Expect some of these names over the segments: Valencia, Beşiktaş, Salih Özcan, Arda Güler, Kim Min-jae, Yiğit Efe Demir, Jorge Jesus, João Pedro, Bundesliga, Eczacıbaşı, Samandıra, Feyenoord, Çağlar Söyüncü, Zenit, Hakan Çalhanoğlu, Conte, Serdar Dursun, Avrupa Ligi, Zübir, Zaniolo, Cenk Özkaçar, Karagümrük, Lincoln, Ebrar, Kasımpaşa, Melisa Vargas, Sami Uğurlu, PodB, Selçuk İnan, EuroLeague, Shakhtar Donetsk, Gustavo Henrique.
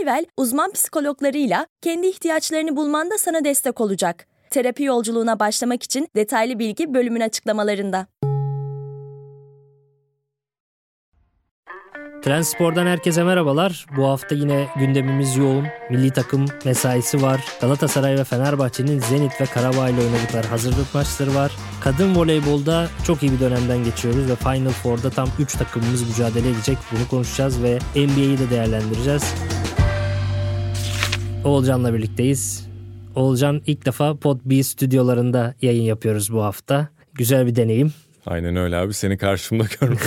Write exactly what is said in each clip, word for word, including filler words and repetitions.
Hiwell, uzman psikologlarıyla kendi ihtiyaçlarını bulmanda sana destek olacak. Terapi yolculuğuna başlamak için detaylı bilgi bölümün açıklamalarında. Trendspor'dan herkese merhabalar. Bu hafta yine gündemimiz yoğun. Milli takım mesaisi var. Galatasaray ve Fenerbahçe'nin Zenit ve Karabağ ile oynadıkları hazırlık maçları var. Kadın voleybolda çok iyi bir dönemden geçiyoruz ve Final Four'da tam üç takımımız mücadele edecek. Bunu konuşacağız ve N B A'yi de değerlendireceğiz. Oğulcan'la birlikteyiz. Oğulcan, ilk defa PodB stüdyolarında yayın yapıyoruz bu hafta. Güzel bir deneyim. Aynen öyle abi. Seni karşımda görmedim.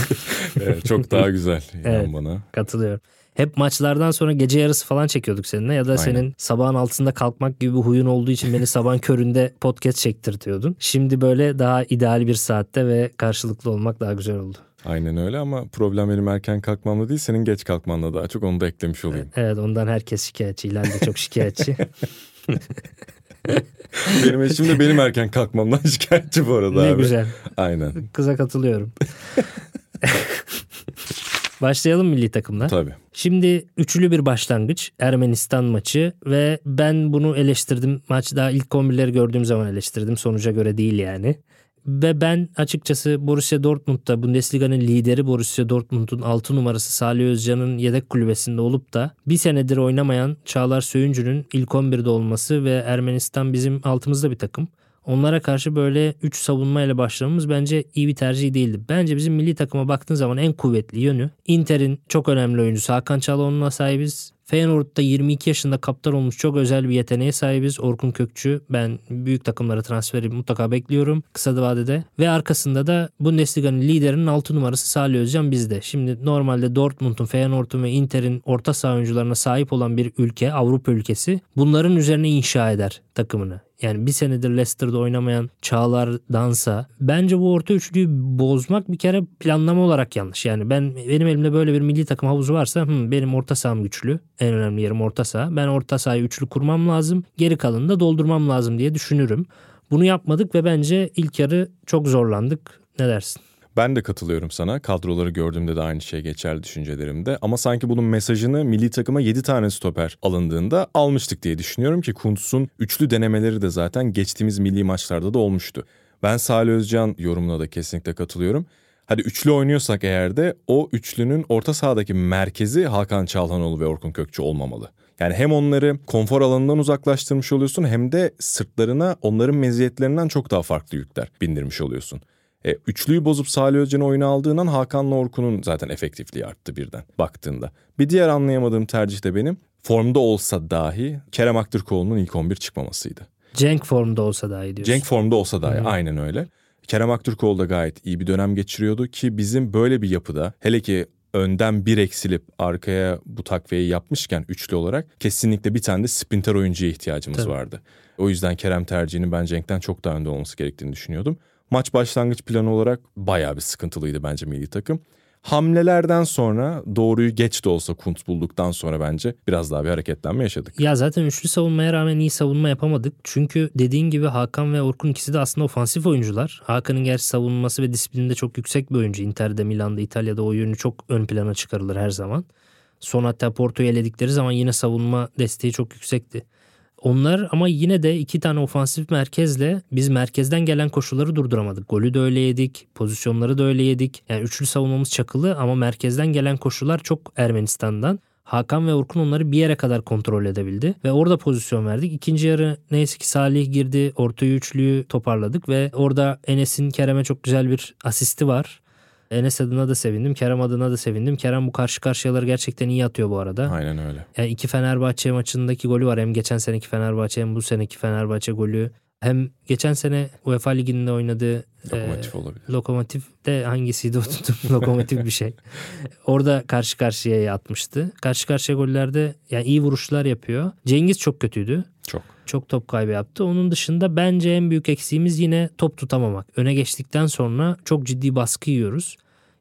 Evet, çok daha güzel. İnan evet, bana. Katılıyorum. Hep maçlardan sonra gece yarısı falan çekiyorduk seninle ya da aynen, senin sabahın altında kalkmak gibi bir huyun olduğu için beni sabahın köründe podcast çektirtiyordun. Şimdi böyle daha ideal bir saatte ve karşılıklı olmak daha güzel oldu. Aynen öyle ama problem benim erken kalkmamla değil, senin geç kalkmanla daha çok, onu da eklemiş olayım. Evet, ondan herkes şikayetçi. İlan da çok şikayetçi. Benim eşim de benim erken kalkmamdan şikayetçi bu arada. Ne abi. Güzel. Aynen. Kıza katılıyorum. Başlayalım milli takımdan. Tabii. Şimdi üçlü bir başlangıç. Ermenistan maçı ve ben bunu eleştirdim. Maç daha ilk on birleri gördüğüm zaman eleştirdim. Sonuca göre değil yani. Ve ben açıkçası Borussia Dortmund'da, Bundesliga'nın lideri Borussia Dortmund'un altı numarası Salih Özcan'ın yedek kulübesinde olup da bir senedir oynamayan Çağlar Söyüncü'nün ilk on birde olması ve Ermenistan bizim altımızda bir takım. Onlara karşı böyle üç savunmayla başlamamız bence iyi bir tercih değildi. Bence bizim milli takıma baktığın zaman en kuvvetli yönü Inter'in çok önemli oyuncusu Hakan Çalhanoğlu'na sahibiz. Feyenoord'da yirmi iki yaşında kaptan olmuş çok özel bir yeteneğe sahibiz. Orkun Kökçü, ben büyük takımlara transferi mutlaka bekliyorum kısa vadede. Ve arkasında da Bundesliga'nın liderinin altı numarası Salih Özcan bizde. Şimdi normalde Dortmund'un, Feyenoord'un ve Inter'in orta saha oyuncularına sahip olan bir ülke, Avrupa ülkesi, bunların üzerine inşa eder takımını. Yani bir senedir Leicester'da oynamayan Çağlar'dansa bence bu orta üçlüyü bozmak bir kere planlama olarak yanlış. Yani ben benim elimde böyle bir milli takım havuzu varsa hı, benim orta saham güçlü. En önemli yerim orta saha. Ben orta sahayı üçlü kurmam lazım. Geri kalanını da doldurmam lazım diye düşünürüm. Bunu yapmadık ve bence ilk yarı çok zorlandık. Ne dersin? Ben de katılıyorum sana. Kadroları gördüğümde de aynı şey geçerli düşüncelerimde. Ama sanki bunun mesajını milli takıma yedi tane stoper alındığında almıştık diye düşünüyorum ki Kuntz'un üçlü denemeleri de zaten geçtiğimiz milli maçlarda da olmuştu. Ben Salih Özcan yorumuna da kesinlikle katılıyorum. Hadi üçlü oynuyorsak eğer de o üçlünün orta sahadaki merkezi Hakan Çalhanoğlu ve Orkun Kökçü olmamalı. Yani hem onları konfor alanından uzaklaştırmış oluyorsun hem de sırtlarına onların meziyetlerinden çok daha farklı yükler bindirmiş oluyorsun. E, üçlüyü bozup Salih Özcan'ı oyuna aldığından Hakan'la Orkun'un zaten efektifliği arttı birden baktığında. Bir diğer anlayamadığım tercih de benim formda olsa dahi Kerem Aktürkoğlu'nun ilk on bir çıkmamasıydı. Cenk formda olsa dahi diyorsun. Cenk formda olsa dahi hmm. Aynen öyle. Kerem Aktürkoğlu da gayet iyi bir dönem geçiriyordu ki bizim böyle bir yapıda hele ki önden bir eksilip arkaya bu takviyeyi yapmışken üçlü olarak kesinlikle bir tane de sprinter oyuncuya ihtiyacımız Tabii. vardı. O yüzden Kerem tercihinin ben Cenk'ten çok daha önde olması gerektiğini düşünüyordum. Maç başlangıç planı olarak bayağı bir sıkıntılıydı bence milli takım. Hamlelerden sonra doğruyu geç de olsa Kunt bulduktan sonra bence biraz daha bir hareketlenme yaşadık. Ya zaten üçlü savunmaya rağmen iyi savunma yapamadık. Çünkü dediğin gibi Hakan ve Orkun ikisi de aslında ofansif oyuncular. Hakan'ın gerçi savunması ve disiplininde çok yüksek bir oyuncu. Inter'de, Milan'da, İtalya'da o yönü çok ön plana çıkarılır her zaman. Son hatta Porto'yu eledikleri zaman yine savunma desteği çok yüksekti. Onlar ama yine de iki tane ofansif merkezle biz merkezden gelen koşulları durduramadık. Golü de öyle yedik, pozisyonları da öyle yedik. Yani üçlü savunmamız çakılı ama merkezden gelen koşular çok Ermenistan'dan. Hakan ve Orkun onları bir yere kadar kontrol edebildi ve orada pozisyon verdik. İkinci yarı neyse ki Salih girdi, ortayı üçlüyü toparladık ve orada Enes'in Kerem'e çok güzel bir asisti var. Enes adına da sevindim. Kerem adına da sevindim. Kerem bu karşı karşıyaları gerçekten iyi atıyor bu arada. Aynen öyle. Yani iki Fenerbahçe maçındaki golü var. Hem geçen seneki Fenerbahçe hem bu seneki Fenerbahçe golü. Hem geçen sene UEFA Ligi'nde oynadığı Lokomotif e, olabilir. Lokomotif de hangisiydi o tutum? Lokomotif bir şey. Orada karşı karşıya atmıştı. Karşı karşıya gollerde yani iyi vuruşlar yapıyor. Cengiz çok kötüydü. Çok. Çok top kaybı yaptı. Onun dışında bence en büyük eksiğimiz yine top tutamamak. Öne geçtikten sonra çok ciddi baskı yiyoruz.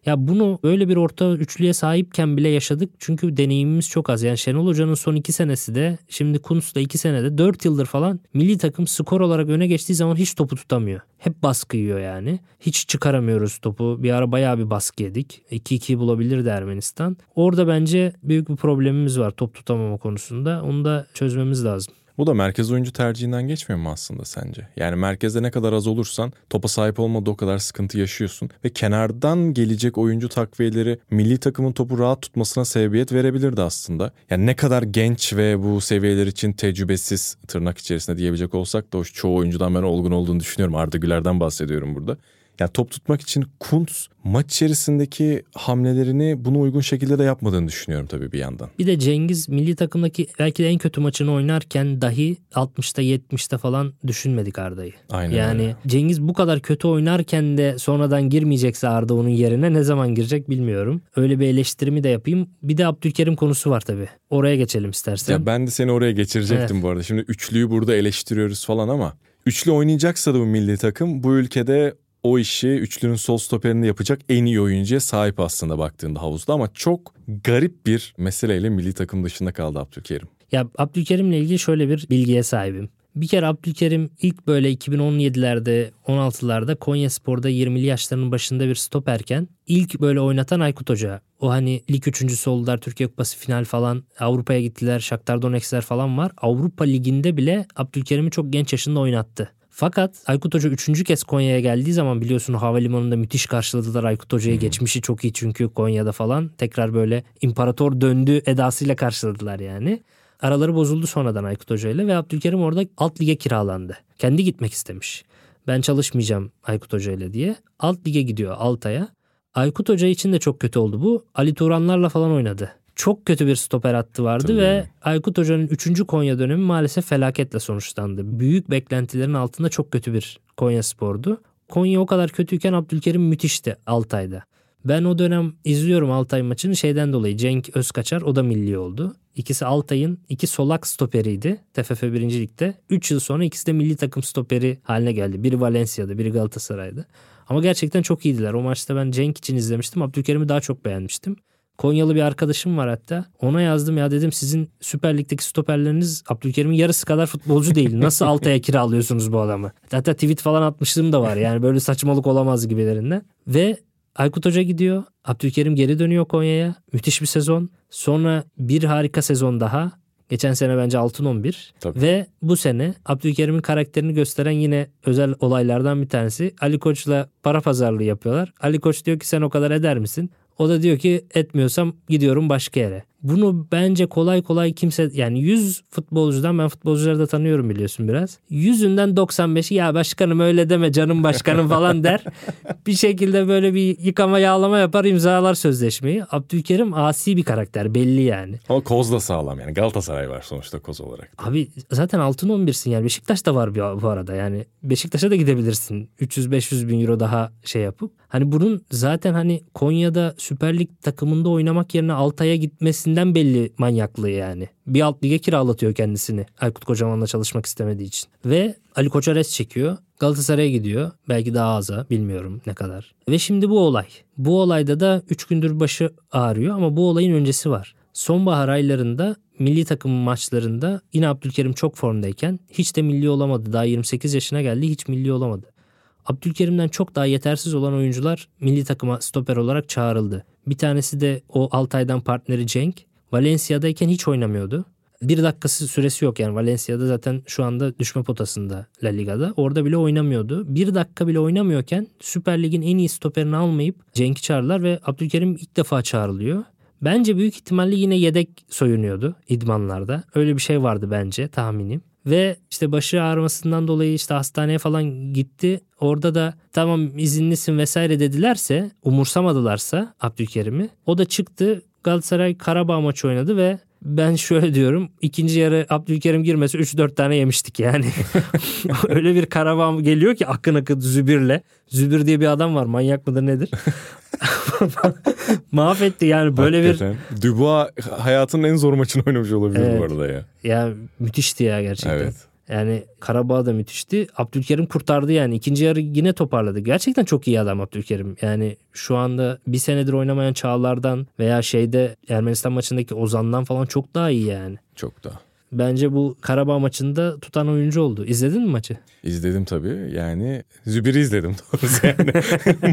Ya bunu böyle bir orta üçlüye sahipken bile yaşadık. Çünkü deneyimimiz çok az. Yani Şenol Hoca'nın son iki senesi de, şimdi Kuntz'la iki senede, dört yıldır falan milli takım skor olarak öne geçtiği zaman hiç topu tutamıyor. Hep baskı yiyor yani. Hiç çıkaramıyoruz topu. Bir ara bayağı bir baskı yedik. iki iki bulabilirdi Ermenistan. Orada bence büyük bir problemimiz var top tutamama konusunda. Onu da çözmemiz lazım. Bu da merkez oyuncu tercihinden geçmiyor mu aslında sence? Yani merkezde ne kadar az olursan topa sahip olmadığı o kadar sıkıntı yaşıyorsun. Ve kenardan gelecek oyuncu takviyeleri milli takımın topu rahat tutmasına sebebiyet verebilirdi aslında. Yani ne kadar genç ve bu seviyeler için tecrübesiz, tırnak içerisinde diyebilecek olsak da, o çoğu oyuncudan ben olgun olduğunu düşünüyorum. Arda Güler'den bahsediyorum burada. Yani top tutmak için Kuntz maç içerisindeki hamlelerini buna uygun şekilde de yapmadığını düşünüyorum tabii bir yandan. Bir de Cengiz milli takımdaki belki de en kötü maçını oynarken dahi altmışta yetmişte falan düşünmedik Arda'yı. Aynen. Yani öyle. Cengiz bu kadar kötü oynarken de sonradan girmeyecekse Arda onun yerine ne zaman girecek bilmiyorum. Öyle bir eleştirimi de yapayım. Bir de Abdülkerim konusu var tabii. Oraya geçelim istersen. Ya ben de seni oraya geçirecektim, evet. Bu arada. Şimdi üçlüyü burada eleştiriyoruz falan ama üçlü oynayacaksa da bu milli takım bu ülkede o işi üçlünün sol stoperini yapacak en iyi oyuncuya sahip aslında baktığında havuzda, ama çok garip bir meseleyle milli takım dışında kaldı Abdülkerim. Ya Abdülkerim'le ilgili şöyle bir bilgiye sahibim. Bir kere Abdülkerim ilk böyle iki bin on yedilerde, on altılarda Konyaspor'da yirmili yaşlarının başında bir stoperken ilk böyle oynatan Aykut Hoca. O hani lig üçüncüsü oldular, Türkiye Kupası final falan, Avrupa'ya gittiler, Shakhtar Donetsk'ler falan var. Avrupa Ligi'nde bile Abdülkerim'i çok genç yaşında oynattı. Fakat Aykut Hoca üçüncü kez Konya'ya geldiği zaman, biliyorsun havalimanında müthiş karşıladılar Aykut Hoca'yı. Hmm. Geçmişi çok iyi çünkü Konya'da falan. Tekrar böyle imparator döndü edasıyla karşıladılar yani. Araları bozuldu sonradan Aykut Hoca ile ve Abdülkerim orada alt lige kiralandı. Kendi gitmek istemiş. Ben çalışmayacağım Aykut Hoca ile diye. Alt lige gidiyor, Altay'a. Aykut Hoca için de çok kötü oldu bu. Ali Turanlarla falan oynadı. Çok kötü bir stoper hattı vardı. Tabii. Ve Aykut Hoca'nın üçüncü Konya dönemi maalesef felaketle sonuçlandı. Büyük beklentilerin altında çok kötü bir Konyaspor'du. Konya o kadar kötüyken Abdülkerim müthişti Altay'da. Ben o dönem izliyorum Altay maçını şeyden dolayı. Cenk Özkaçar, o da milli oldu. İkisi Altay'ın iki solak stoperiydi T F F birinci Lig'de. üç yıl sonra ikisi de milli takım stoperi haline geldi. Biri Valencia'da, biri Galatasaray'da. Ama gerçekten çok iyiydiler. O maçta ben Cenk için izlemiştim. Abdülkerim'i daha çok beğenmiştim. Konyalı bir arkadaşım var hatta. Ona yazdım, ya dedim sizin Süper Lig'deki stoperleriniz Abdülkerim'in yarısı kadar futbolcu değil. Nasıl Altay'a kiralıyorsunuz bu adamı? Hatta tweet falan atmışlığım da var. Yani böyle saçmalık olamaz gibilerinden. Ve Aykut Hoca gidiyor. Abdülkerim geri dönüyor Konya'ya. Müthiş bir sezon. Sonra bir harika sezon daha. Geçen sene bence altın on bir. Tabii. Ve bu sene Abdülkerim'in karakterini gösteren yine özel olaylardan bir tanesi. Ali Koç'la para pazarlığı yapıyorlar. Ali Koç diyor ki sen o kadar eder misin? O da diyor ki etmiyorsam gidiyorum başka yere. Bunu bence kolay kolay kimse, yani yüz futbolcudan, ben futbolcuları da tanıyorum biliyorsun biraz. Yüzünden doksan beşi ya başkanım öyle deme canım başkanım falan der. Bir şekilde böyle bir yıkama yağlama yapar, imzalar sözleşmeyi. Abdülkerim asi bir karakter belli yani. Ama koz da sağlam yani, Galatasaray var sonuçta koz olarak. Da. Abi zaten altın on birsin yani, Beşiktaş da var bu arada yani. Beşiktaş'a da gidebilirsin üç yüz beş yüz bin euro daha şey yapıp. Hani bunun zaten hani Konya'da Süper Lig takımında oynamak yerine Altay'a gitmesini belli manyaklığı yani. Bir alt lige kiralatıyor kendisini. Aykut Kocaman'la çalışmak istemediği için. Ve Ali Koç'a res çekiyor. Galatasaray'a gidiyor. Belki daha aza, bilmiyorum ne kadar. Ve şimdi bu olay. Bu olayda da üç gündür başı ağrıyor ama bu olayın öncesi var. Sonbahar aylarında milli takım maçlarında yine Abdülkerim çok formdayken hiç de milli olamadı. Daha yirmi sekiz yaşına geldi, hiç milli olamadı. Abdülkerim'den çok daha yetersiz olan oyuncular milli takıma stoper olarak çağrıldı. Bir tanesi de o Altay'dan partneri Cenk. Valencia'dayken hiç oynamıyordu. Bir dakikası süresi yok yani. Valencia'da zaten şu anda düşme potasında La Liga'da. Orada bile oynamıyordu. Bir dakika bile oynamıyorken Süper Lig'in en iyi stoperini almayıp Cenk'i çağırırlar ve Abdülkerim ilk defa çağrılıyor. Bence büyük ihtimalle yine yedek soyunuyordu idmanlarda. Öyle bir şey vardı bence, tahminim. Ve işte başı ağrımasından dolayı işte hastaneye falan gitti. Orada da tamam izinlisin vesaire dedilerse, umursamadılarsa Abdülkerim'i, o da çıktı. Galatasaray Karabağ maçı oynadı ve ben şöyle diyorum. İkinci yarı Abdülkerim girmese üç dört tane yemiştik yani. Öyle bir Karabağ geliyor ki akın akın Zübir'le. Zübir diye bir adam var. Manyak mıdır nedir? Mahvetti yani böyle. Hakikaten. Bir... Dubois hayatının en zor maçını oynamış olabilir, evet, bu arada ya. Ya müthişti ya gerçekten. Evet. Yani Karabağ da müthişti. Abdülkerim kurtardı yani. İkinci yarı yine toparladı. Gerçekten çok iyi adam Abdülkerim. Yani şu anda bir senedir oynamayan Çağlar'dan veya şeyde Ermenistan maçındaki Ozan'dan falan çok daha iyi yani. Çok daha. Bence bu Karabağ maçında tutan oyuncu oldu. İzledin mi maçı? İzledim tabii. Yani Zübir'i izledim doğrusu yani.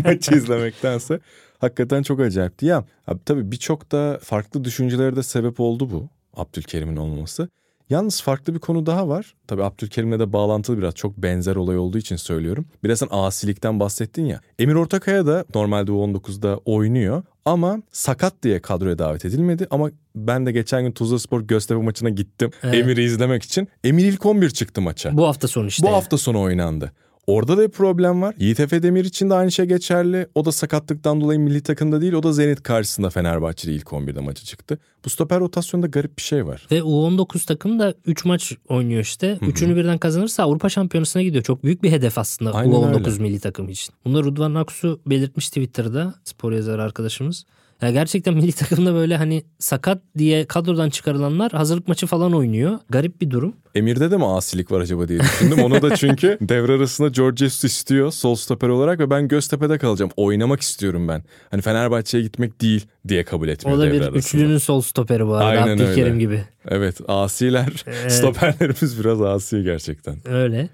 Maçı izlemektense. Hakikaten çok acayipti. Ya abi, tabii birçok da farklı düşüncelere de sebep oldu bu Abdülkerim'in olmaması. Yalnız farklı bir konu daha var. Tabii Abdülkerim'le de bağlantılı biraz, çok benzer olay olduğu için söylüyorum. Biraz sen asilikten bahsettin ya. Emir Ortakaya da normalde U on dokuzda oynuyor ama sakat diye kadroya davet edilmedi. Ama ben de geçen gün Tuzlaspor Göztepe maçına gittim, evet, Emir'i izlemek için. Emir ilk on bir çıktı maça. Bu hafta sonu işte. Bu yani. Hafta sonu oynandı. Orada da bir problem var. Yiğit Efe Demir için de aynı şey geçerli. O da sakatlıktan dolayı milli takımda değil. O da Zenit karşısında Fenerbahçe'de ilk on birde maça çıktı. Bu stoper rotasyonda garip bir şey var. Ve U on dokuz takım da üç maç oynuyor işte. Hı-hı. Üçünü birden kazanırsa Avrupa Şampiyonası'na gidiyor. Çok büyük bir hedef aslında. Aynen U on dokuz öyle. Milli takım için. Bunları Rıdvan Aksu belirtmiş Twitter'da, spor yazarı arkadaşımız. Ya gerçekten milli takımda böyle hani sakat diye kadrodan çıkarılanlar hazırlık maçı falan oynuyor. Garip bir durum. Emir'de de mi asilik var acaba diye düşündüm. Onu da çünkü devre arasında Jorge Jesus istiyor sol stoper olarak ve ben Göztepe'de kalacağım. Oynamak istiyorum ben. Hani Fenerbahçe'ye gitmek değil diye kabul etmiyor devre arasında. O da bir üçlünün sol stoperi bu arada. Aynen Abdülkerim öyle. Gibi. Evet, asiler. Evet. Stoperlerimiz biraz asi gerçekten. Öyle.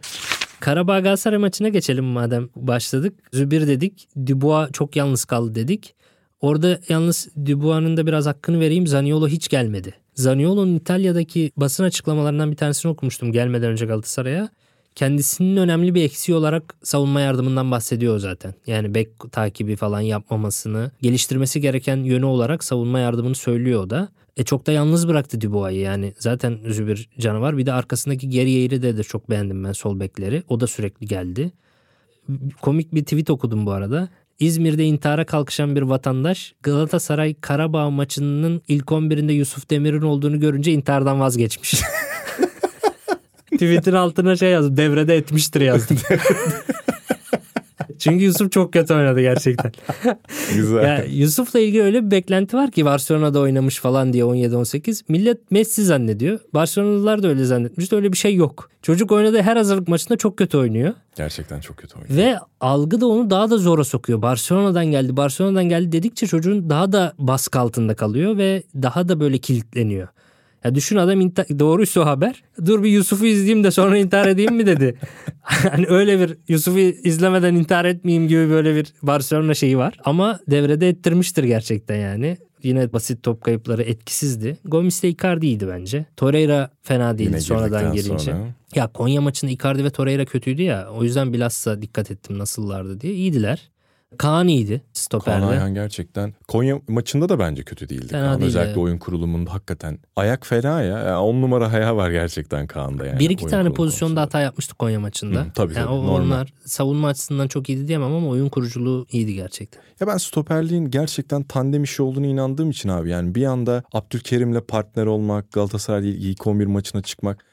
Karabağ Galatasaray maçına geçelim madem başladık. Zübir dedik. Dubois çok yalnız kaldı dedik. Orada yalnız Dubois'ın da biraz hakkını vereyim. Zaniolo hiç gelmedi. Zaniolo'nun İtalya'daki basın açıklamalarından bir tanesini okumuştum gelmeden önce Galatasaray'a. Kendisinin önemli bir eksiği olarak savunma yardımından bahsediyor zaten. Yani bek takibi falan yapmamasını, geliştirmesi gereken yönü olarak savunma yardımını söylüyor o da. E çok da yalnız bıraktı Dubois'ı yani. Zaten Zübir canavar. Bir de arkasındaki Geriyeri de, de çok beğendim ben, sol bekleri. O da sürekli geldi. Komik bir tweet okudum bu arada. İzmir'de intihara kalkışan bir vatandaş Galatasaray Karabağ maçının ilk on birinde Yusuf Demir'in olduğunu görünce intihardan vazgeçmiş. Tweet'in altına şey yazdım. Devrede etmiştir yazdım. Çünkü Yusuf çok kötü oynadı gerçekten. Güzel. Ya, Yusuf'la ilgili öyle bir beklenti var ki Barcelona'da oynamış falan diye on yedi on sekiz. Millet Messi zannediyor. Barcelona'lılar da öyle zannetmişti. Öyle bir şey yok. Çocuk oynadığı her hazırlık maçında çok kötü oynuyor. Gerçekten çok kötü oynuyor. Ve algı da onu daha da zora sokuyor. Barcelona'dan geldi, Barcelona'dan geldi dedikçe çocuğun daha da baskı altında kalıyor ve daha da böyle kilitleniyor. Ya düşün, adam inti- doğruysa o haber. Dur bir Yusuf'u izleyeyim de sonra intihar edeyim mi dedi. Hani öyle bir Yusuf'u izlemeden intihar etmeyeyim gibi böyle bir Barcelona şeyi var. Ama devrede ettirmiştir gerçekten yani. Yine basit top kayıpları etkisizdi. Gomis'le Icardi iyiydi bence. Torreira fena değildi sonradan girince. Sonra. Ya Konya maçında Icardi ve Torreira kötüydü ya. O yüzden bilhassa dikkat ettim nasıllardı diye. İyiydiler. Kaan iyiydi stoperde. Kaan Ayhan gerçekten. Konya maçında da bence kötü değildi. Kaan, değildi. Özellikle oyun kurulumunda hakikaten. Ayak fena ya. Yani on numara haya var gerçekten Kaan'da yani. Bir iki oyun tane pozisyonda konusunda. Hata yapmıştık Konya maçında. Hı, tabii yani tabii. O, onlar savunma açısından çok iyiydi diyemem ama oyun kuruculuğu iyiydi gerçekten. Ya ben stoperliğin gerçekten tandem işi olduğunu inandığım için abi. Yani bir yanda Abdülkerim'le partner olmak, Galatasaray ilk on bir maçına çıkmak.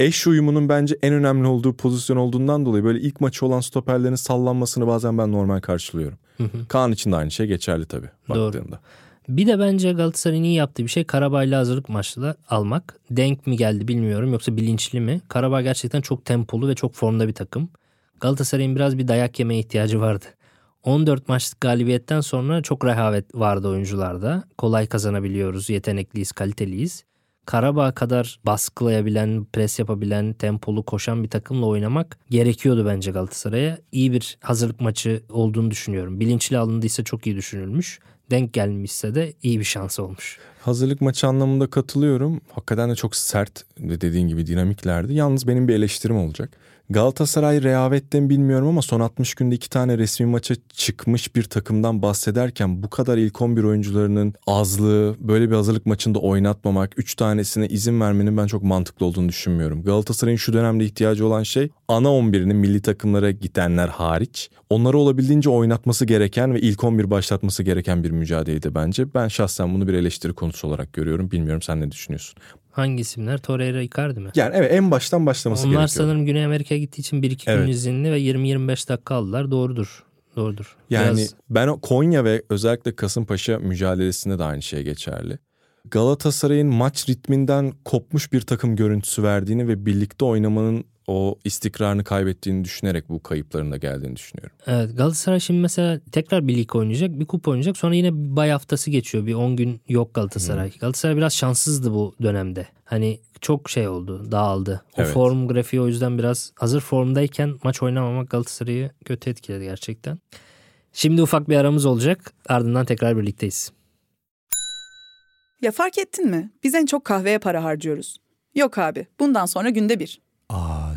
Eş uyumunun bence en önemli olduğu pozisyon olduğundan dolayı böyle ilk maçı olan stoperlerin sallanmasını bazen ben normal karşılıyorum. Hı hı. Kaan için de aynı şey geçerli tabii baktığında. Doğru. Bir de bence Galatasaray'ın iyi yaptığı bir şey Karabağ'la hazırlık maçta almak. Denk mi geldi bilmiyorum yoksa bilinçli mi? Karabağ gerçekten çok tempolu ve çok formda bir takım. Galatasaray'ın biraz bir dayak yemeye ihtiyacı vardı. on dört maçlık galibiyetten sonra çok rehavet vardı oyuncularda. Kolay kazanabiliyoruz, yetenekliyiz, kaliteliyiz. Karabağ kadar baskılayabilen, pres yapabilen, tempolu koşan bir takımla oynamak gerekiyordu bence Galatasaray'a. İyi bir hazırlık maçı olduğunu düşünüyorum. Bilinçli alındıysa çok iyi düşünülmüş. Denk gelmişse de iyi bir şans olmuş. Hazırlık maçı anlamında katılıyorum. Hakikaten de çok sert ve dediğin gibi dinamiklerdi. Yalnız benim bir eleştirim olacak. Galatasaray rehavetten bilmiyorum ama son altmış günde iki tane resmi maça çıkmış bir takımdan bahsederken bu kadar ilk on bir oyuncularının azlığı, böyle bir hazırlık maçında oynatmamak, üç tanesine izin vermenin ben çok mantıklı olduğunu düşünmüyorum. Galatasaray'ın şu dönemde ihtiyacı olan şey ana on birinin milli takımlara gidenler hariç onları olabildiğince oynatması gereken ve ilk on bir başlatması gereken bir mücadeleydi bence. Ben şahsen bunu bir eleştiri konusu olarak görüyorum. Bilmiyorum sen ne düşünüyorsun? Hangi isimler? Torreira, Icardi mi? Yani evet, en baştan başlaması gerekiyor. Onlar sanırım Güney Amerika'ya gittiği için bir iki evet. gün izinli ve yirmi yirmi beş dakika aldılar. Doğrudur. Doğrudur. Yani Biraz... ben Konya ve özellikle Kasımpaşa mücadelesinde de aynı şey geçerli. Galatasaray'ın maç ritminden kopmuş bir takım görüntüsü verdiğini ve birlikte oynamanın o istikrarını kaybettiğini düşünerek bu kayıpların da geldiğini düşünüyorum. Evet, Galatasaray şimdi mesela tekrar bir lig oynayacak, bir kupa oynayacak. Sonra yine bir bay haftası geçiyor. Bir on gün yok Galatasaray. Hmm. Galatasaray biraz şanssızdı bu dönemde. Hani çok şey oldu, dağıldı. O evet. form grafiği o yüzden biraz hazır formdayken maç oynamamak Galatasaray'ı kötü etkiledi gerçekten. Şimdi ufak bir aramız olacak. Ardından tekrar birlikteyiz. Ya fark ettin mi? Biz en çok kahveye para harcıyoruz. Yok abi, bundan sonra günde bir. Aa,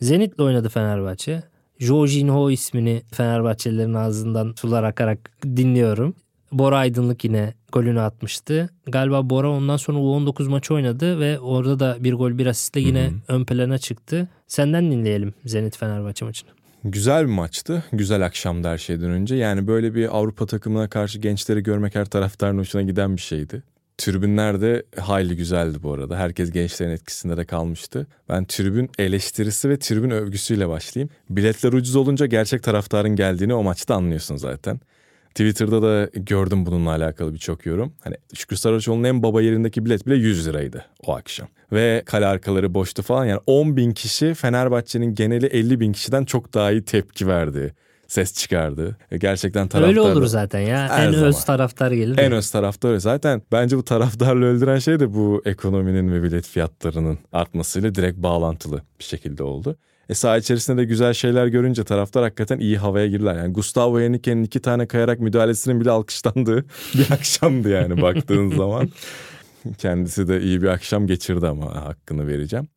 Zenit'le oynadı Fenerbahçe. Jojinho ismini Fenerbahçelilerin ağzından sular akarak dinliyorum. Bora Aydınlık yine golünü atmıştı. Galiba Bora ondan sonra U on dokuz maçı oynadı ve orada da bir gol bir asistle yine Hı-hı. ön plana çıktı. Senden dinleyelim Zenit-Fenerbahçe maçını. Güzel bir maçtı. Güzel akşamdı her şeyden önce. Yani böyle bir Avrupa takımına karşı gençleri görmek her taraftarın hoşuna giden bir şeydi. Tribünler de hayli güzeldi bu arada. Herkes gençlerin etkisinde de kalmıştı. Ben tribün eleştirisi ve tribün övgüsüyle başlayayım. Biletler ucuz olunca gerçek taraftarın geldiğini o maçta anlıyorsun zaten. Twitter'da da gördüm bununla alakalı birçok yorum. Hani Şükrü Saraçoğlu'nun en baba yerindeki bilet bile yüz liraydı o akşam. Ve kale arkaları boştu falan. Yani on bin kişi Fenerbahçe'nin geneli elli bin kişiden çok daha iyi tepki verdi. Ses çıkardı. Gerçekten taraftar... Öyle olur zaten ya. En zaman. Öz taraftar gelir. En mi? Öz taraftar. Zaten bence bu taraftarla öldüren şey de bu ekonominin ve bilet fiyatlarının artmasıyla direkt bağlantılı bir şekilde oldu. E saha içerisinde de güzel şeyler görünce taraftar hakikaten iyi havaya girdiler. Yani Gustavo Henrique'nin iki tane kayarak müdahalesinin bile alkışlandığı bir akşamdı yani baktığın zaman. Kendisi de iyi bir akşam geçirdi ama hakkını vereceğim.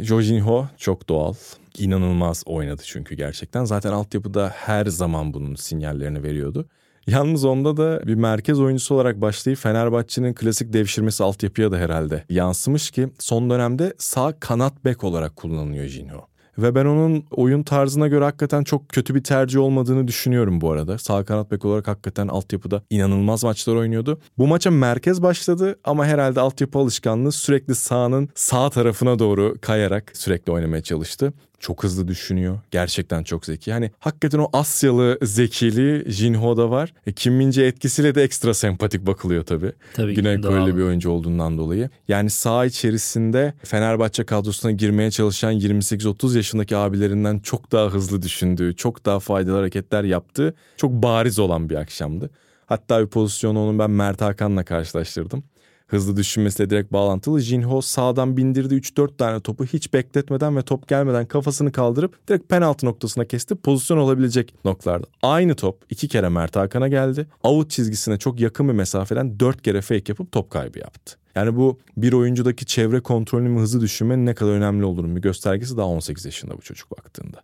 Jorginho çok doğal. İnanılmaz oynadı çünkü gerçekten. Zaten altyapıda her zaman bunun sinyallerini veriyordu. Yalnız onda da bir merkez oyuncusu olarak başlayıp Fenerbahçe'nin klasik devşirmesi altyapıya da herhalde yansımış ki son dönemde sağ kanat bek olarak kullanılıyor Jorginho. Ve ben onun oyun tarzına göre hakikaten çok kötü bir tercih olmadığını düşünüyorum bu arada. Sağ kanat bek olarak hakikaten altyapıda inanılmaz maçlar oynuyordu. Bu maça merkez başladı ama herhalde altyapı alışkanlığı sürekli sahanın sağ tarafına doğru kayarak sürekli oynamaya çalıştı. Çok hızlı düşünüyor. Gerçekten çok zeki. Yani hakikaten o Asyalı zekiliği Jinho'da var. E, Kim Min-jae etkisiyle de ekstra sempatik bakılıyor tabii. Tabii Güney Koreli bir oyuncu olduğundan dolayı. Yani saha içerisinde Fenerbahçe kadrosuna girmeye çalışan yirmi sekiz otuz yaşındaki abilerinden çok daha hızlı düşündüğü, çok daha faydalı hareketler yaptığı çok bariz olan bir akşamdı. Hatta bir pozisyonu onun ben Mert Hakan'la karşılaştırdım. Hızlı düşünmesiyle direkt bağlantılı. Jinho sağdan bindirdi üç dört tane topu hiç bekletmeden ve top gelmeden kafasını kaldırıp direkt penaltı noktasına kesti. Pozisyon olabilecek noktalarda. Aynı top iki kere Mert Hakan'a geldi. Avut çizgisine çok yakın bir mesafeden dört kere fake yapıp top kaybı yaptı. Yani bu bir oyuncudaki çevre kontrolünün ve hızlı düşünmenin ne kadar önemli olduğunun bir göstergesi. Daha on sekiz yaşında bu çocuk baktığında.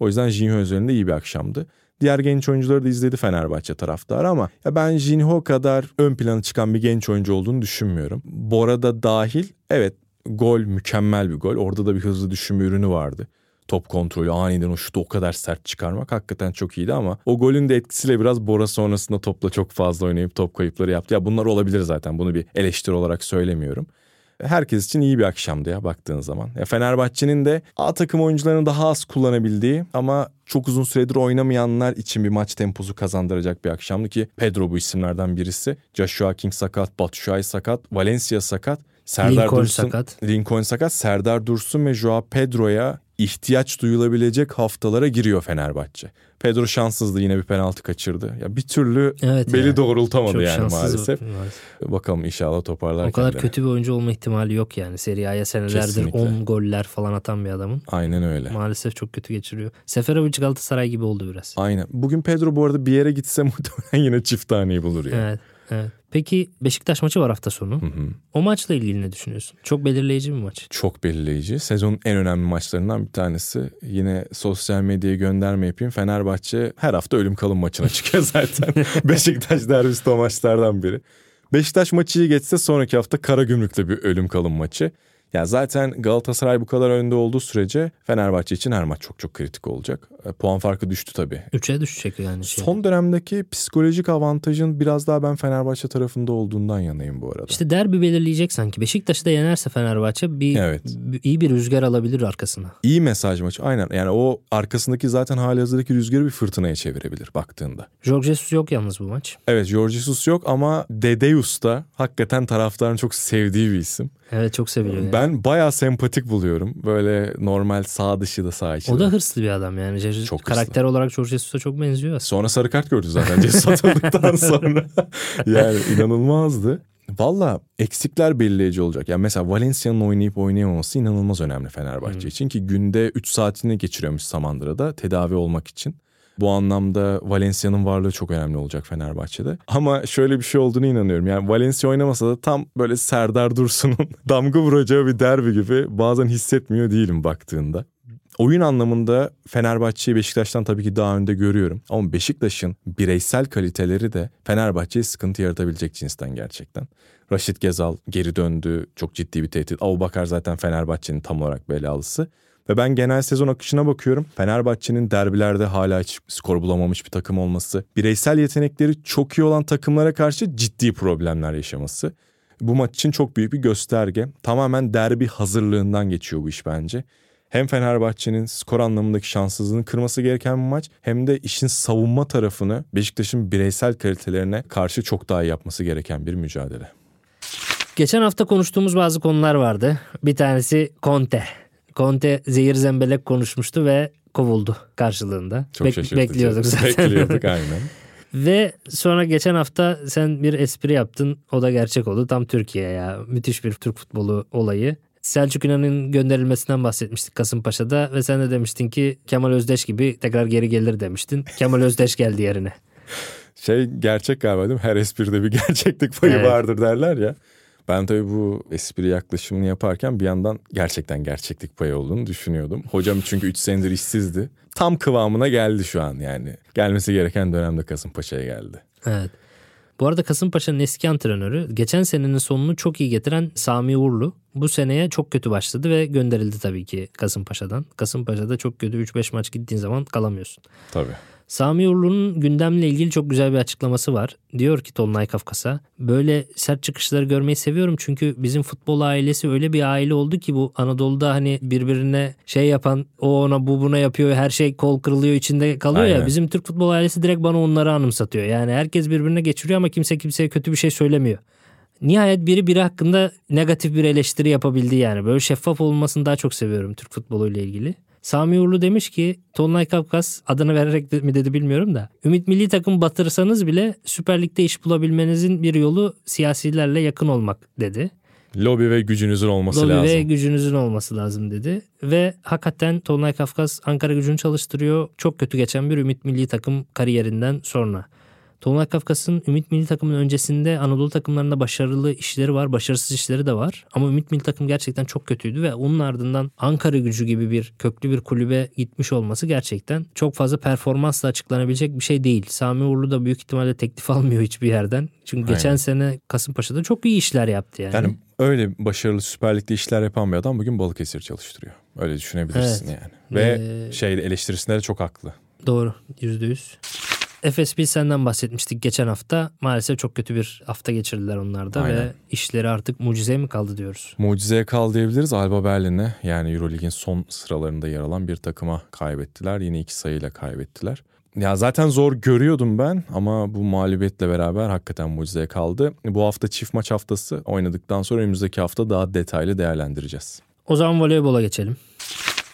O yüzden Jinho özelinde iyi bir akşamdı. Diğer genç oyuncuları da izledi Fenerbahçe taraftarı ama ya ben Jinho kadar ön plana çıkan bir genç oyuncu olduğunu düşünmüyorum. Bora da dahil, evet, gol mükemmel bir gol. Orada da bir hızlı düşünme ürünü vardı. top kontrolü, aniden o şutu o kadar sert çıkarmak hakikaten çok iyiydi ama o golün de etkisiyle biraz Bora sonrasında topla çok fazla oynayıp top kayıpları yaptı. Ya bunlar olabilir zaten, bunu bir eleştiri olarak söylemiyorum. Herkes için iyi bir akşamdı ya baktığın zaman. Ya Fenerbahçe'nin de A takım oyuncularını daha az kullanabildiği ama çok uzun süredir oynamayanlar için bir maç temposu kazandıracak bir akşamdı ki Pedro bu isimlerden birisi. Joshua King sakat, Batshuayi sakat, Valencia sakat, Serdar Lincoln Dursun, sakat. Lincoln sakat, Serdar Dursun ve João Pedro'ya ihtiyaç duyulabilecek haftalara giriyor Fenerbahçe. Pedro şanssızdı, yine bir penaltı kaçırdı. Ya bir türlü evet beli yani doğrultamadı çok yani maalesef. Var. Bakalım inşallah toparlar. O kadar kendine. Kötü bir oyuncu olma ihtimali yok yani. Serie A'ya senelerdir kesinlikle on goller falan atan bir adamın. Aynen öyle. Maalesef çok kötü geçiriyor. Seferovic Galatasaray gibi oldu biraz. Aynen. Bugün Pedro bu arada bir yere gitse muhtemelen yine çift taneyi bulur yani. Evet. Evet. Peki Beşiktaş maçı var hafta sonu. Hı hı. O maçla ilgili ne düşünüyorsun? Çok belirleyici bir maç. Çok belirleyici. Sezonun en önemli maçlarından bir tanesi. Yine sosyal medyaya gönderme yapayım. Fenerbahçe her hafta ölüm kalım maçına çıkıyor zaten. Beşiktaş derbisi o maçlardan biri. Beşiktaş maçı geçse sonraki hafta Karagümrük'le bir ölüm kalım maçı. Ya zaten Galatasaray bu kadar önde olduğu sürece Fenerbahçe için her maç çok çok kritik olacak. Puan farkı düştü tabii. üçe düşecek yani. Şey. Son dönemdeki psikolojik avantajın biraz daha ben Fenerbahçe tarafında olduğundan yanayım bu arada. İşte derbi belirleyecek sanki. Beşiktaş'ı da yenerse Fenerbahçe bir, evet. bir iyi bir rüzgar alabilir arkasına. İyi mesaj maçı aynen. Yani o arkasındaki zaten halihazırdaki rüzgarı bir fırtınaya çevirebilir baktığında. Jorge Jesus yok yalnız bu maç. Evet, Jorge Jesus yok ama Dedeus da hakikaten taraftarın çok sevdiği bir isim. Evet, çok seviliyor. Yani. Ben bayağı sempatik buluyorum. Böyle normal sağ dışı da sağ içi. O da hırslı bir adam yani. Çok karakter hırslı. Olarak Jorge Jesus'a çok benziyor aslında. Sonra sarı kart gördü zaten Jesus atıldıktan sonra. Yani inanılmazdı. Valla eksikler belirleyici olacak. Yani mesela Valencia'nın oynayıp oynayamaması inanılmaz önemli Fenerbahçe hmm. için. Ki günde üç saatini geçiriyormuş Samandıra'da tedavi olmak için. Bu anlamda Valencia'nın varlığı çok önemli olacak Fenerbahçe'de. Ama şöyle bir şey olduğunu inanıyorum. Yani Valencia oynamasa da tam böyle Serdar Dursun'un damga vuracağı bir derbi gibi bazen hissetmiyor değilim baktığında. Oyun anlamında Fenerbahçe'yi Beşiktaş'tan tabii ki daha önde görüyorum. Ama Beşiktaş'ın bireysel kaliteleri de Fenerbahçe'ye sıkıntı yaratabilecek cinsten gerçekten. Raşit Gezal geri döndü. Çok ciddi bir tehdit. Aboubakar zaten Fenerbahçe'nin tam olarak belalısı. Ve ben genel sezon akışına bakıyorum. Fenerbahçe'nin derbilerde hala hiç skor bulamamış bir takım olması. Bireysel yetenekleri çok iyi olan takımlara karşı ciddi problemler yaşaması. Bu maç için çok büyük bir gösterge. Tamamen derbi hazırlığından geçiyor bu iş bence. Hem Fenerbahçe'nin skor anlamındaki şanssızlığını kırması gereken bir maç. Hem de işin savunma tarafını Beşiktaş'ın bireysel kalitelerine karşı çok daha iyi yapması gereken bir mücadele. Geçen hafta konuştuğumuz bazı konular vardı. Bir tanesi Conte. Conte zehir zembelek konuşmuştu ve kovuldu karşılığında. Çok Bek- şaşırtıcı. Bekliyorduk zaten. Bekliyorduk aynen. Ve sonra geçen hafta sen bir espri yaptın. O da gerçek oldu. Tam Türkiye ya. Müthiş bir Türk futbolu olayı. Selçuk İnan'ın gönderilmesinden bahsetmiştik Kasımpaşa'da. Ve sen de demiştin ki Kemal Özdeş gibi tekrar geri gelir demiştin. Kemal Özdeş geldi yerine. Şey gerçek galiba değil mi? Her espride bir gerçeklik payı evet. vardır derler ya. Ben tabii bu espri yaklaşımını yaparken bir yandan gerçekten gerçeklik payı olduğunu düşünüyordum. Hocam çünkü üç senedir işsizdi. Tam kıvamına geldi şu an yani. Gelmesi gereken dönemde Kasımpaşa'ya geldi. Evet. Bu arada Kasımpaşa'nın eski antrenörü geçen senenin sonunu çok iyi getiren Sami Uğurlu bu seneye çok kötü başladı ve gönderildi tabii ki Kasımpaşa'dan. Kasımpaşa'da çok kötü üç beş maç gittiğin zaman kalamıyorsun. Tabii. Sami Uğurlu'nun gündemle ilgili çok güzel bir açıklaması var. Diyor ki Tolunay Kafkas'a, böyle sert çıkışları görmeyi seviyorum çünkü bizim futbol ailesi öyle bir aile oldu ki bu Anadolu'da hani birbirine şey yapan, o ona bu buna yapıyor, her şey kol kırılıyor içinde kalıyor aynen. ya. Bizim Türk futbol ailesi direkt bana onları anımsatıyor. Yani herkes birbirine geçiriyor ama kimse kimseye kötü bir şey söylemiyor. Nihayet biri biri hakkında negatif bir eleştiri yapabildi yani. Böyle şeffaf olmasını daha çok seviyorum Türk futboluyla ilgili. Sami Uğurlu demiş ki Tolunay Kafkas adını vererek mi dedi bilmiyorum da Ümit Milli Takım batırsanız bile Süper Lig'de iş bulabilmenizin bir yolu siyasilerle yakın olmak dedi. Lobi ve gücünüzün olması Lobi lazım. Lobi ve gücünüzün olması lazım dedi. Ve hakikaten Tolunay Kafkas Ankara Gücü'nü çalıştırıyor. Çok kötü geçen bir Ümit Milli Takım kariyerinden sonra. Tolunay Kafkas'ın Ümit Milli Takım'ın öncesinde Anadolu takımlarında başarılı işleri var, başarısız işleri de var. Ama Ümit Milli Takım gerçekten çok kötüydü ve onun ardından Ankara Gücü gibi bir köklü bir kulübe gitmiş olması gerçekten çok fazla performansla açıklanabilecek bir şey değil. Sami Uğurlu da büyük ihtimalle teklif almıyor hiçbir yerden. Çünkü aynen. geçen sene Kasımpaşa'da çok iyi işler yaptı yani. Yani öyle başarılı Süper Lig'de işler yapan bir adam bugün Balıkesir çalıştırıyor. Öyle düşünebilirsin evet. yani. Ve ee... şey eleştirisinde çok haklı. Doğru. yüzde yüz. Efes Pilsen'den bahsetmiştik geçen hafta. Maalesef çok kötü bir hafta geçirdiler onlar da. Aynen. Ve işleri artık mucizeye mi kaldı diyoruz? Mucizeye kaldı diyebiliriz. Alba Berlin'e, yani Euroleague'in son sıralarında yer alan bir takıma kaybettiler. Yine iki sayıyla kaybettiler. Ya zaten zor görüyordum ben ama bu mağlubiyetle beraber hakikaten mucizeye kaldı. Bu hafta çift maç haftası oynadıktan sonra önümüzdeki hafta daha detaylı değerlendireceğiz. O zaman voleybola geçelim.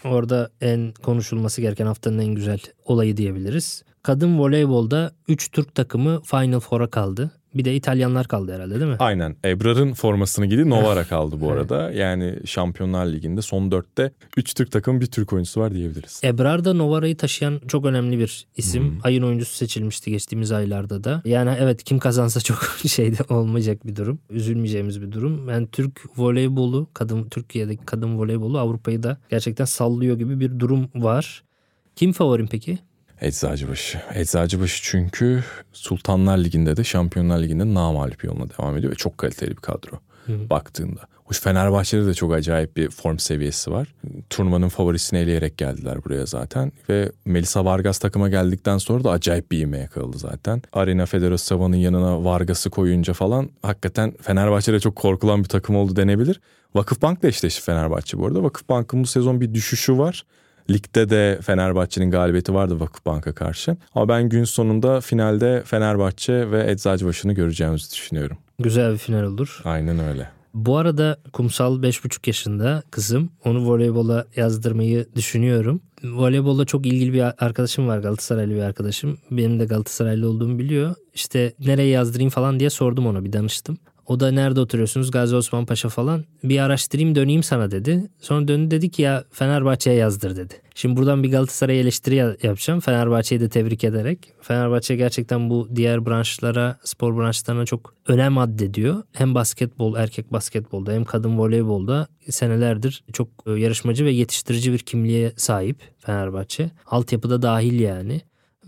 Orada en konuşulması gereken haftanın en güzel olayı diyebiliriz. Kadın voleybolda üç Türk takımı Final Four'a kaldı. Bir de İtalyanlar kaldı herhalde, değil mi? Aynen. Ebrar'ın formasını giydi. Novara kaldı bu arada. Yani Şampiyonlar Ligi'nde son dörtte üç Türk takımı bir Türk oyuncusu var diyebiliriz. Ebrar da Novara'yı taşıyan çok önemli bir isim. Hmm. Ayın oyuncusu seçilmişti geçtiğimiz aylarda da. Yani evet, kim kazansa çok şeyde olmayacak bir durum. Üzülmeyeceğimiz bir durum. Yani Türk voleybolu, kadın Türkiye'deki kadın voleybolu Avrupa'yı da gerçekten sallıyor gibi bir durum var. Kim favorim peki? Eczacıbaşı. Eczacıbaşı çünkü Sultanlar Ligi'nde de Şampiyonlar Ligi'nde namağlup yoluna devam ediyor ve çok kaliteli bir kadro Hı. baktığında. Hoş, Fenerbahçe'de de çok acayip bir form seviyesi var. Turnuvanın favorisini eleyerek geldiler buraya zaten ve Melisa Vargas takıma geldikten sonra da acayip bir ivme yakaladı zaten. Arena Federosova'nın yanına Vargas'ı koyunca falan hakikaten Fenerbahçe'de çok korkulan bir takım oldu denebilir. Vakıfbank'la eşleşti Fenerbahçe bu arada. Vakıfbank'ın bu sezon bir düşüşü var. Ligde de Fenerbahçe'nin galibiyeti vardı Vakıfbank'a karşı. Ama ben gün sonunda finalde Fenerbahçe ve Eczacıbaşı'nı göreceğimizi düşünüyorum. Güzel bir final olur. Aynen öyle. Bu arada Kumsal beş buçuk yaşında kızım. Onu voleybola yazdırmayı düşünüyorum. Voleybolla çok ilgili bir arkadaşım var, Galatasaraylı bir arkadaşım. Benim de Galatasaraylı olduğumu biliyor. İşte nereye yazdırayım falan diye sordum ona, bir danıştım. O da nerede oturuyorsunuz? Gazi Osman Paşa falan. Bir araştırayım döneyim sana dedi. Sonra döndü dedi ki ya Fenerbahçe'ye yazdır dedi. Şimdi buradan bir Galatasaray eleştiri yapacağım. Fenerbahçe'yi de tebrik ederek. Fenerbahçe gerçekten bu diğer branşlara, spor branşlarına çok önem addediyor. Hem basketbol, erkek basketbolda hem kadın voleybolda senelerdir çok yarışmacı ve yetiştirici bir kimliğe sahip Fenerbahçe. Altyapıda dahil yani.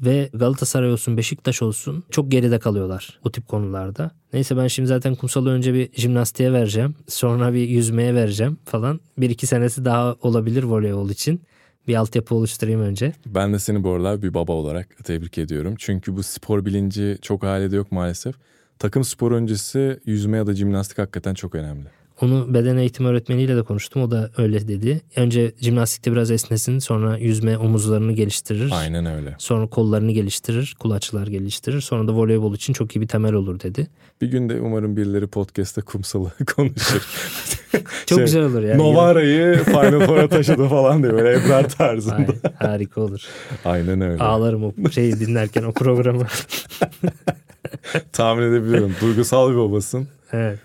Ve Galatasaray olsun, Beşiktaş olsun çok geride kalıyorlar o tip konularda. Neyse, ben şimdi zaten Kumsal'ı önce bir jimnastiğe vereceğim. Sonra bir yüzmeye vereceğim falan. Bir iki senesi daha olabilir voleybol için. Bir altyapı oluşturayım önce. Ben de seni bu arada bir baba olarak tebrik ediyorum. Çünkü bu spor bilinci çok ailede yok maalesef. Takım spor öncesi yüzme ya da jimnastik hakikaten çok önemli. Onu beden eğitimi öğretmeniyle de konuştum. O da öyle dedi. Önce jimnastikte biraz esnesin. Sonra yüzme omuzlarını geliştirir. Aynen öyle. Sonra kollarını geliştirir. Kulaçlar geliştirir. Sonra da voleybol için çok iyi bir temel olur dedi. Bir gün de umarım birileri podcast'ta Kumsal'ı konuşur. Çok şey, güzel olur yani. Novara'yı Final Four'a taşıdı falan diyor. Böyle Ebrar tarzında. Aynen, harika olur. Aynen öyle. Ağlarım o şeyi dinlerken o programı. Tahmin edebiliyorum. Duygusal bir babasın. Evet.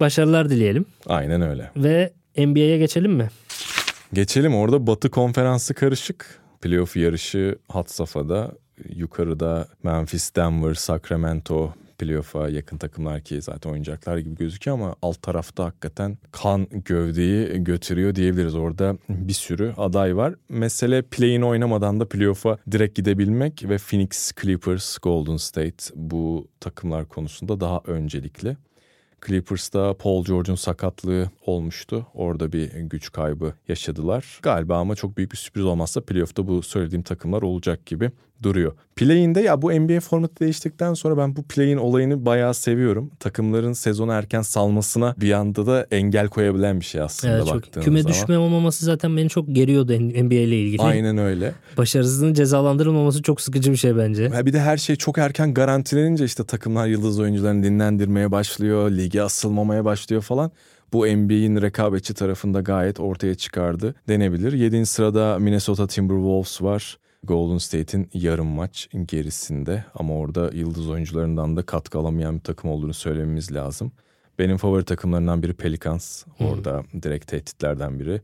Başarılar dileyelim. Aynen öyle. Ve N B A'ye geçelim mi? Geçelim. Orada Batı konferansı karışık. Playoff yarışı had safhada. Yukarıda Memphis, Denver, Sacramento playoff'a yakın takımlar ki zaten oynayacaklar gibi gözüküyor ama alt tarafta hakikaten kan gövdeyi götürüyor diyebiliriz. Orada bir sürü aday var. Mesele play-in oynamadan da playoff'a direkt gidebilmek ve Phoenix, Clippers, Golden State bu takımlar konusunda daha öncelikli. Clippers'ta Paul George'un sakatlığı olmuştu. Orada bir güç kaybı yaşadılar. Galiba ama çok büyük bir sürpriz olmazsa playoff'ta bu söylediğim takımlar olacak gibi duruyor. Play-in'de ya bu N B A formatı değiştikten sonra ben bu play-in olayını bayağı seviyorum. Takımların sezonu erken salmasına bir anda da engel koyabilen bir şey aslında evet, baktığınız zaman. Küme düşme olmaması zaten beni çok geriyordu N B A ile ilgili. Aynen öyle. Başarısızlığın cezalandırılmaması çok sıkıcı bir şey bence. Ya bir de her şey çok erken garantilenince işte takımlar yıldız oyuncularını dinlendirmeye başlıyor, lige asılmamaya başlıyor falan. Bu N B A'in rekabetçi tarafında gayet ortaya çıkardı denebilir. yedinci sırada Minnesota Timberwolves var. Golden State'in yarım maç gerisinde ama orada yıldız oyuncularından da katkı alamayan bir takım olduğunu söylememiz lazım. Benim favori takımlarından biri Pelicans. Orada hmm. direkt tehditlerden biri.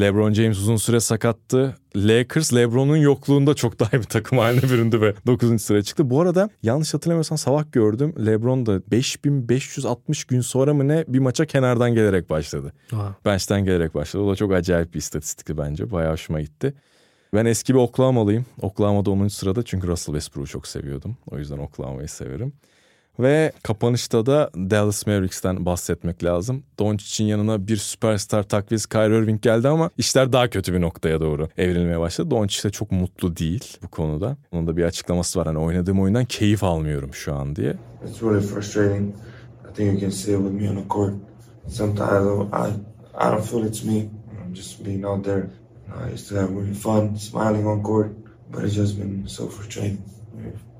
LeBron James uzun süre sakattı. Lakers LeBron'un yokluğunda çok daha bir takım haline büründü ve dokuzuncu sıraya çıktı. Bu arada yanlış hatırlamıyorsam sabah gördüm. LeBron da beş bin beş yüz altmış gün sonra mı ne bir maça kenardan gelerek başladı. Aha. Bench'ten gelerek başladı. O da çok acayip bir istatistikti bence. Bayağı hoşuma gitti. Ben eski bir Oklahoma'lıyım. Oklahoma'da onuncu sırada çünkü Russell Westbrook'u çok seviyordum. O yüzden Oklahoma'yı severim. Ve kapanışta da Dallas Mavericks'ten bahsetmek lazım. Doncic'in yanına bir süperstar takviyesi Kyrie Irving geldi ama işler daha kötü bir noktaya doğru evrilmeye başladı. Doncic de çok mutlu değil bu konuda. Onun da bir açıklaması var. Hani oynadığım oyundan keyif almıyorum şu an diye. It's really frustrating. I think you can see it with me on the court. Sometimes I, I don't feel it's me. I'm just being out there. I used to have really fun, smiling on court. But it's just been so frustrating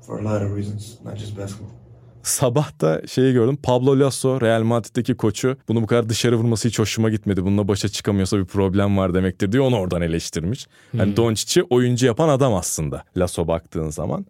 for a lot of reasons, not just basketball. Sabah da şeyi gördüm. Pablo Lasso, Real Madrid'deki koçu, bunu bu kadar dışarı vurması hiç hoşuma gitmedi. Bununla başa çıkamıyorsa bir problem var demektir diye onu oradan eleştirmiş. Hmm. Yani Doncic'i oyuncu yapan adam aslında Lasso baktığın zaman.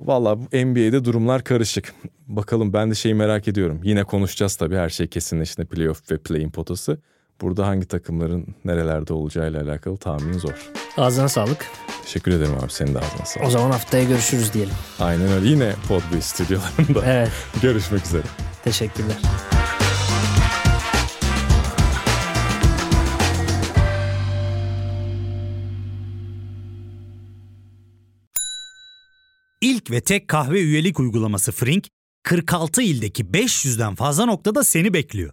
Valla N B A'de durumlar karışık. Bakalım, ben de şeyi merak ediyorum. Yine konuşacağız tabii, her şey kesinleşti. Playoff ve play-in potası. Burada hangi takımların nerelerde olacağıyla alakalı tahmin zor. Ağzına sağlık. Teşekkür ederim abi, senin de ağzına sağlık. O zaman haftaya görüşürüz diyelim. Aynen öyle, yine Podbeast stüdyolarında. Evet. Görüşmek üzere. Teşekkürler. İlk ve tek kahve üyelik uygulaması Frink, kırk altı ildeki beş yüzden fazla noktada seni bekliyor.